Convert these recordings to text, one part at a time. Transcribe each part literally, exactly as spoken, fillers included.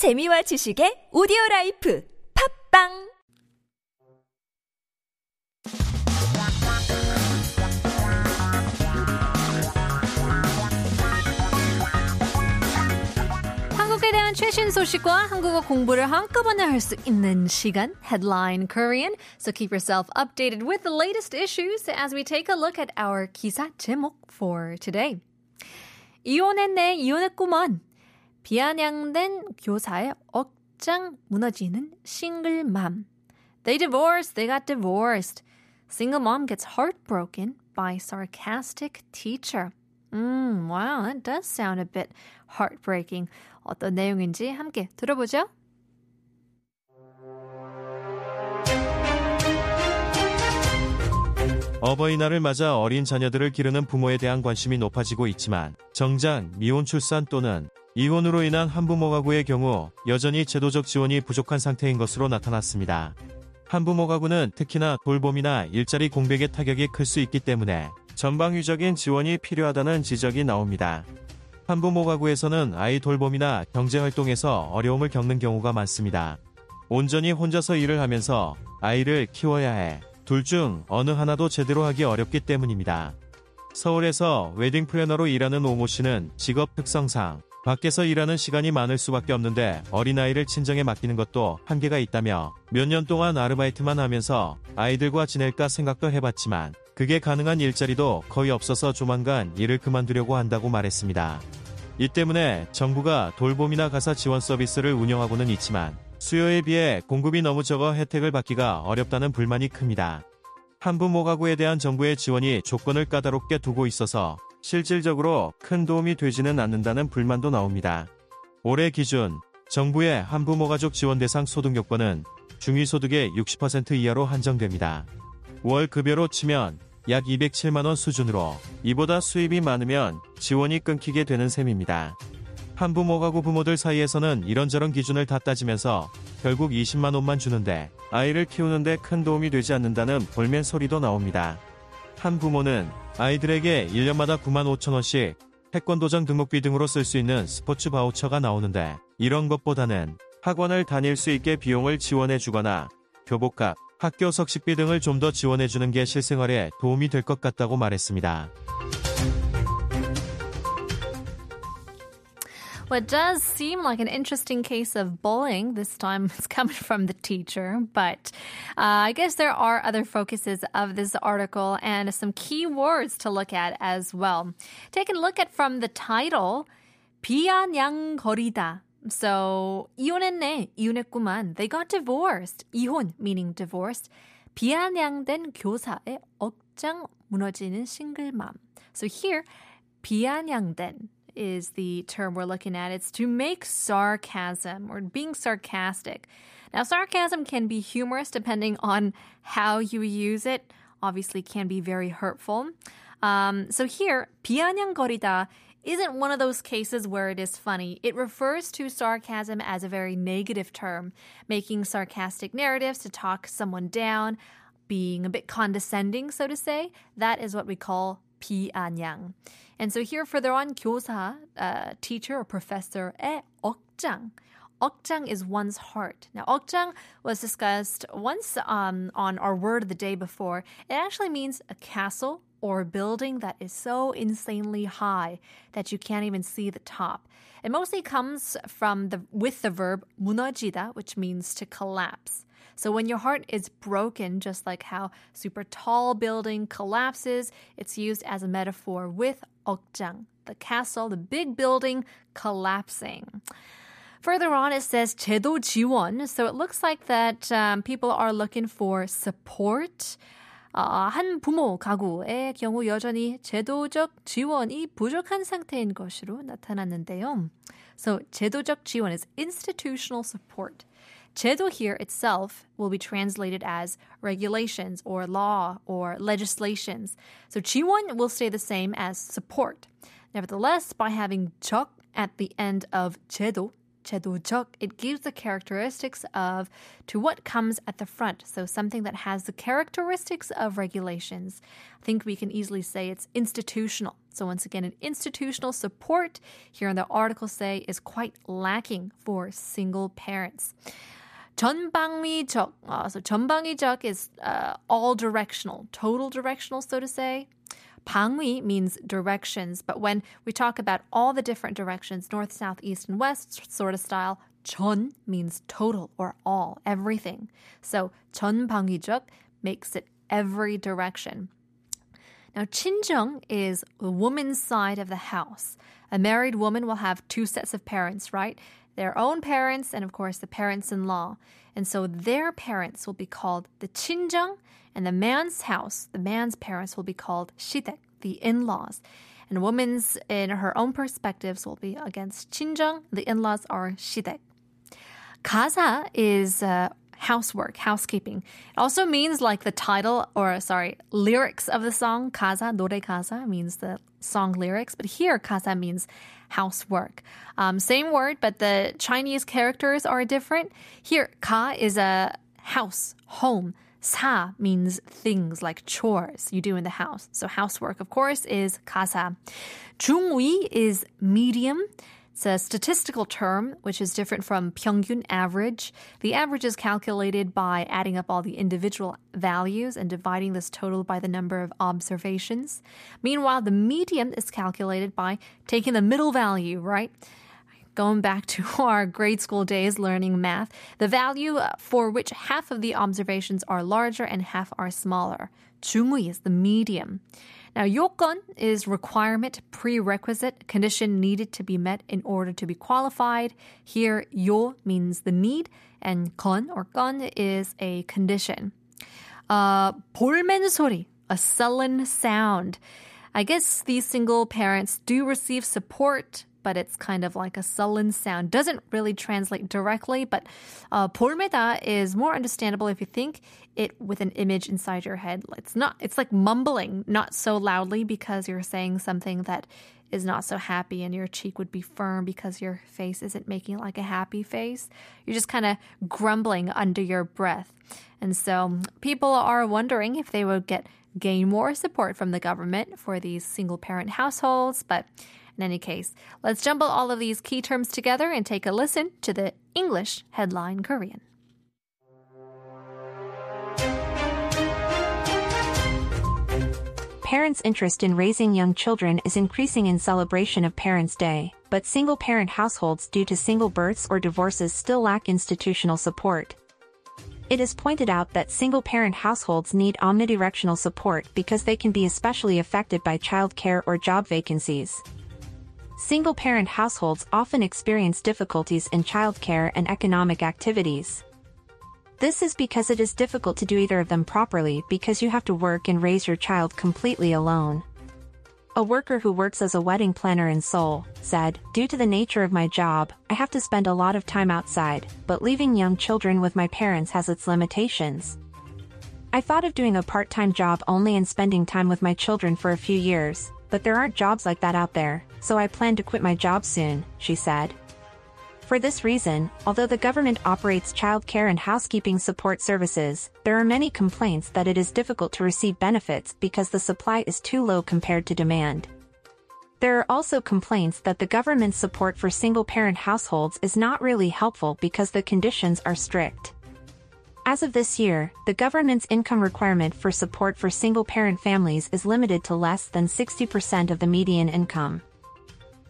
재미와 지식의 오디오라이프 팝빵! 한국에 대한 최신 소식과 한국어 공부를 한꺼번에 할 수 있는 시간, Headline Korean. So keep yourself updated with the latest issues as we take a look at our 기사 제목 for today. 이혼했네, 이혼했구먼. 비아냥된 교사의 억장 무너지는 싱글맘. They divorced, they got divorced. Single mom gets heartbroken by sarcastic teacher. 음, wow, that does sound a bit heartbreaking. 어떤 내용인지 함께 들어보죠. 어버이날을 맞아 어린 자녀들을 기르는 부모에 대한 관심이 높아지고 있지만 정작 미혼 출산 또는 이혼으로 인한 한부모 가구의 경우 여전히 제도적 지원이 부족한 상태인 것으로 나타났습니다. 한부모 가구는 특히나 돌봄이나 일자리 공백의 타격이 클 수 있기 때문에 전방위적인 지원이 필요하다는 지적이 나옵니다. 한부모 가구에서는 아이 돌봄이나 경제활동에서 어려움을 겪는 경우가 많습니다. 온전히 혼자서 일을 하면서 아이를 키워야 해 둘 중 어느 하나도 제대로 하기 어렵기 때문입니다. 서울에서 웨딩 플래너로 일하는 오모 씨는 직업 특성상 밖에서 일하는 시간이 많을 수밖에 없는데 어린아이를 친정에 맡기는 것도 한계가 있다며 몇 년 동안 아르바이트만 하면서 아이들과 지낼까 생각도 해봤지만 그게 가능한 일자리도 거의 없어서 조만간 일을 그만두려고 한다고 말했습니다. 이 때문에 정부가 돌봄이나 가사 지원 서비스를 운영하고는 있지만 수요에 비해 공급이 너무 적어 혜택을 받기가 어렵다는 불만이 큽니다. 한부모 가구에 대한 정부의 지원이 조건을 까다롭게 두고 있어서 실질적으로 큰 도움이 되지는 않는다는 불만도 나옵니다. 올해 기준 정부의 한부모 가족 지원 대상 소득 요건은 중위소득의 육십 퍼센트 이하로 한정됩니다. 월 급여로 치면 약 이백칠만 원 수준으로 이보다 수입이 많으면 지원이 끊기게 되는 셈입니다. 한부모 가구 부모들 사이에서는 이런저런 기준을 다 따지면서 결국 이십만 원만 주는데 아이를 키우는데 큰 도움이 되지 않는다는 볼멘 소리도 나옵니다. 한 부모는 아이들에게 일 년마다 구만 오천 원씩 태권도장 등록비 등으로 쓸 수 있는 스포츠 바우처가 나오는데 이런 것보다는 학원을 다닐 수 있게 비용을 지원해주거나 교복값, 학교 석식비 등을 좀 더 지원해주는 게 실생활에 도움이 될 것 같다고 말했습니다. What does seem like an interesting case of bullying, this time it's coming from the teacher, but uh, I guess there are other focuses of this article and some key words to look at as well. Taking a look at from the title, 비아냥거리다. So, 이혼했네, 이혼했구만. They got divorced. 이혼, meaning divorced. 비아냥된 교사의 억장 무너지는 싱글맘. So here, 비아냥된. Is the term we're looking at. It's to make sarcasm or being sarcastic. Now, sarcasm can be humorous depending on how you use it. Obviously, can be very hurtful. Um, so here, 비아냥거리다 isn't one of those cases where it is funny. It refers to sarcasm as a very negative term, making sarcastic narratives to talk someone down, being a bit condescending, so to say. That is what we call 비아냥. And so here further on, 교사, uh, teacher or professor의 억장. 억장 is one's heart. Now, 억장 was discussed once um, on our word of the day before. It actually means a castle or a building that is so insanely high that you can't even see the top. It mostly comes from the with the verb 무너지다, which means to collapse. So when your heart is broken, just like how super tall building collapses, it's used as a metaphor with 억장, the castle, the big building collapsing. Further on, it says 제도 지원. So it looks like that um, people are looking for support. Uh, 한 부모 가구의 경우 여전히 제도적 지원이 부족한 상태인 것으로 나타났는데요. So 제도적 지원 is institutional support. 제도 here itself will be translated as regulations or law or legislations. So 지원 will stay the same as support. Nevertheless, by having 적 at the end of 제도, 제도적, it gives the characteristics of to what comes at the front. So something that has the characteristics of regulations. I think we can easily say it's institutional. So once again, an institutional support here in the article say is quite lacking for single parents. 전방위적, uh, so 전방위적 is uh, all directional, total directional, so to say. 방위 means directions, but when we talk about all the different directions, north, south, east, and west sort of style, 전 means total or all, everything. So 전방위적 makes it every direction. Now, 친정 is the woman's side of the house. A married woman will have two sets of parents, right? Their own parents and, of course, the parents-in-law. And so their parents will be called the 친정, and the man's house, the man's parents will be called 시댁, the in-laws. And woman's, in her own perspectives, will be against 친정. The in-laws are 시댁. 가사 is uh, housework, housekeeping. It also means like the title or, sorry, lyrics of the song. 가사, 노래 가사 means the song lyrics. But here, 가사 means housework. Um, same word, but the Chinese characters are different. Here, 가 is a house, home. 사 means things like chores you do in the house. So housework, of course, is 가사. 중위 is medium. It's a statistical term, which is different from 평균 average. The average is calculated by adding up all the individual values and dividing this total by the number of observations. Meanwhile, the median is calculated by taking the middle value, right? Going back to our grade school days learning math, the value for which half of the observations are larger and half are smaller. 중위 is the medium. Now, 요건 is requirement, prerequisite, condition needed to be met in order to be qualified. Here, 요 means the need, and 건 or 건 is a condition. Uh, 볼멘 소리, a sullen sound. I guess these single parents do receive support, but it's kind of like a sullen sound. Doesn't really translate directly, but uh, 볼매다 is more understandable if you think it with an image inside your head. It's not. It's like mumbling, not so loudly because you're saying something that is not so happy and your cheek would be firm because your face isn't making like a happy face. You're just kind of grumbling under your breath. And so people are wondering if they would get gain more support from the government for these single-parent households, but in any case, let's jumble all of these key terms together and take a listen to the English headline Korean. Parents' interest in raising young children is increasing in celebration of Parents' Day, but single-parent households due to single births or divorces still lack institutional support. It is pointed out that single-parent households need omnidirectional support because they can be especially affected by child care or job vacancies. Single-parent households often experience difficulties in childcare and economic activities. This is because it is difficult to do either of them properly because you have to work and raise your child completely alone. A worker who works as a wedding planner in Seoul said, "Due to the nature of my job, I have to spend a lot of time outside, but leaving young children with my parents has its limitations. I thought of doing a part-time job only and spending time with my children for a few years, but there aren't jobs like that out there, so I plan to quit my job soon," she said. For this reason, although the government operates child care and housekeeping support services, there are many complaints that it is difficult to receive benefits because the supply is too low compared to demand. There are also complaints that the government's support for single-parent households is not really helpful because the conditions are strict. As of this year, the government's income requirement for support for single-parent families is limited to less than sixty percent of the median income.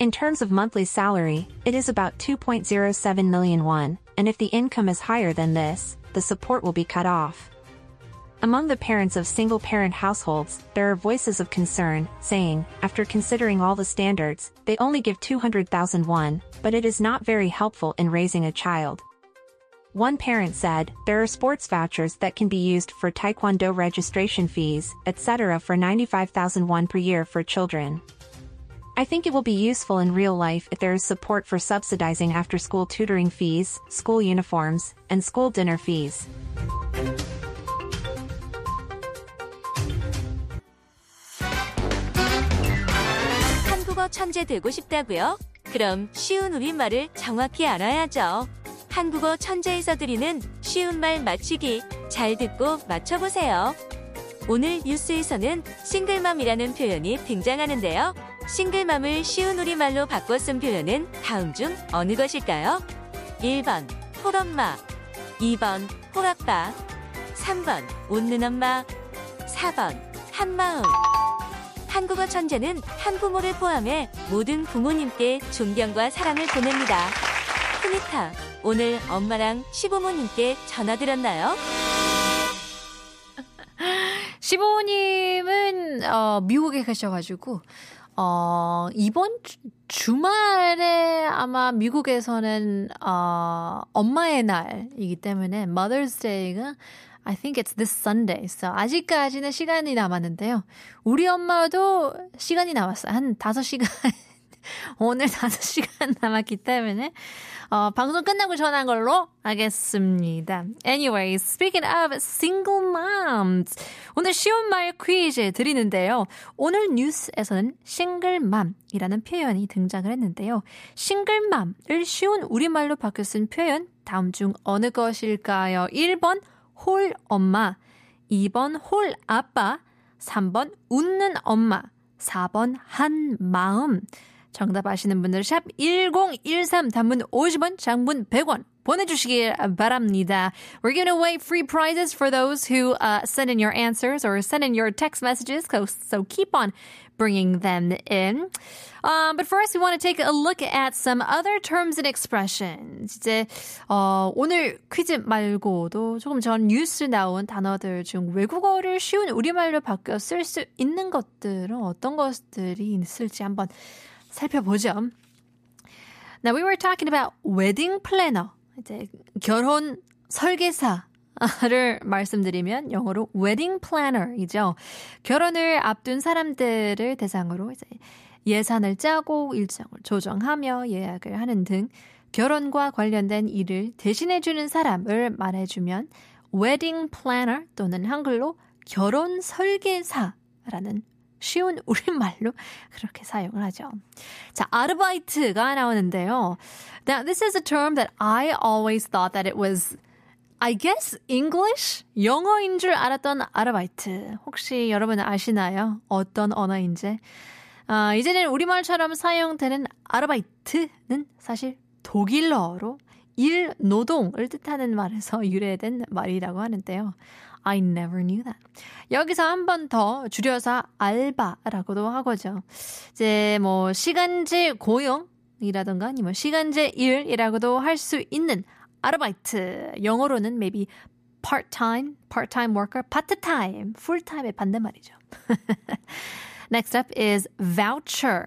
In terms of monthly salary, it is about two point zero seven million won, and if the income is higher than this, the support will be cut off. Among the parents of single-parent households, there are voices of concern, saying, "After considering all the standards, they only give two hundred thousand won, but it is not very helpful in raising a child." One parent said, "There are sports vouchers that can be used for taekwondo registration fees, et cetera for ninety-five thousand won per year for children. I think it will be useful in real life if there is support for subsidizing after-school tutoring fees, school uniforms, and school dinner fees." 한국어 천재 되고 싶다고요? 그럼 쉬운 우리말을 정확히 알아야죠. 한국어 천재에서 드리는 쉬운 말 맞추기 잘 듣고 맞춰보세요. 오늘 뉴스에서는 싱글맘이라는 표현이 등장하는데요. 싱글맘을 쉬운 우리말로 바꿔 쓴 표현은 다음 중 어느 것일까요? 일 번 홀엄마, 이 번 홀아빠, 삼 번 웃는 엄마, 사 번 한마음. 한국어 천재는 한부모를 포함해 모든 부모님께 존경과 사랑을 보냅니다. 흐니타, 오늘 엄마랑 시부모님께 전화드렸나요? 시부모님은 어, 미국에 가셔가지고 어, 이번 주, 주말에 아마 미국에서는 어, 엄마의 날이기 때문에 Mother's Day가 I think it's this Sunday. So 아직까지는 시간이 남았는데요. 우리 엄마도 시간이 남았어요. 한 다섯 시간. 오늘 다섯 시간 남았기 때문에 어, 방송 끝나고 전화한 걸로 하겠습니다. Anyway, speaking of single moms, 오늘 쉬운 말 퀴즈 드리는데요. 오늘 뉴스에서는 싱글맘이라는 표현이 등장을 했는데요. 싱글맘을 쉬운 우리말로 바뀌어 쓴 표현, 다음 중 어느 것일까요? 일 번 홀 엄마, 이 번 홀 아빠, 삼 번 웃는 엄마, 사 번 한 마음. 정답 아시는 분들 샵 일공일삼, 단문 오십 원, 장문 백 원 보내주시길 바랍니다. We're giving away free prizes for those who uh, send in your answers or send in your text messages, so, so keep on bringing them in. Um, but first, we want to take a look at some other terms and expressions. 이제 어, 오늘 퀴즈 말고도 조금 전 뉴스 나온 단어들 중 외국어를 쉬운 우리말로 바꿔 쓸 수 있는 것들은 어떤 것들이 있을지 한번 살펴보죠. Now we were talking about wedding planner. 이제 결혼 설계사를 말씀드리면 영어로 wedding planner이죠. 결혼을 앞둔 사람들을 대상으로 이제 예산을 짜고 일정을 조정하며 예약을 하는 등 결혼과 관련된 일을 대신해주는 사람을 말해주면 wedding planner 또는 한글로 결혼 설계사라는 쉬운 우리말로 그렇게 사용을 하죠. 자, 아르바이트가 나오는데요. Now, this is a term that I always thought that it was, I guess, English? 영어인 줄 알았던 아르바이트. 혹시 여러분 아시나요? 어떤 언어인지? 아, 이제는 우리말처럼 사용되는 아르바이트는 사실 독일어로 일, 노동을 뜻하는 말에서 유래된 말이라고 하는데요. I never knew that. 여기서 한 번 더 줄여서 알바라고도 하고죠. 이제 뭐 시간제 고용이라든가 아니면 시간제 일이라고도 할 수 있는 아르바이트. 영어로는 maybe part-time, part-time worker, part-time, full-time의 반대말이죠. Next up is voucher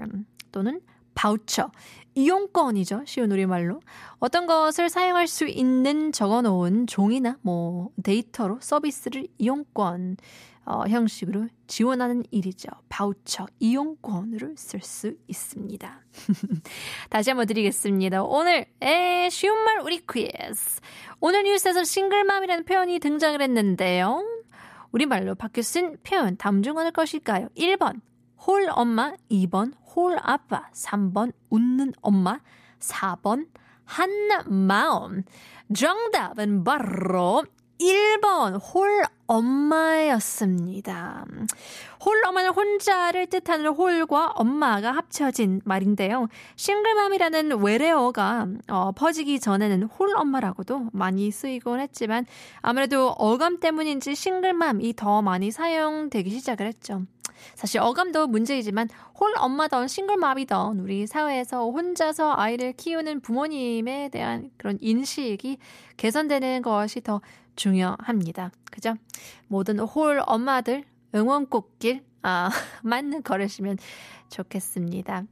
또는 바우처. 이용권이죠. 쉬운 우리말로. 어떤 것을 사용할 수 있는 적어놓은 종이나 뭐 데이터로 서비스를 이용권 어, 형식으로 지원하는 일이죠. 바우처, 이용권으로 쓸 수 있습니다. 다시 한번 드리겠습니다. 오늘의 쉬운 말 우리 퀴즈. 오늘 뉴스에서 싱글맘이라는 표현이 등장을 했는데요. 우리말로 바뀌어 쓴 표현 다음 중 어느 것일까요? 일 번 홀 엄마, 이 번 홀 아빠, 삼 번 웃는 엄마, 사 번 한 마음. 정답은 바로 일 번 홀 엄마였습니다. 홀 엄마는 혼자를 뜻하는 홀과 엄마가 합쳐진 말인데요. 싱글맘이라는 외래어가 어, 퍼지기 전에는 홀 엄마라고도 많이 쓰이곤 했지만 아무래도 어감 때문인지 싱글맘이 더 많이 사용되기 시작을 했죠. 사실 어감도 문제이지만 홀 엄마던 싱글맘이던 우리 사회에서 혼자서 아이를 키우는 부모님에 대한 그런 인식이 개선되는 것이 더 중요합니다. 그죠? 모든 홀 엄마들 응원꽃길 아, 맞는 걸으시면 좋겠습니다.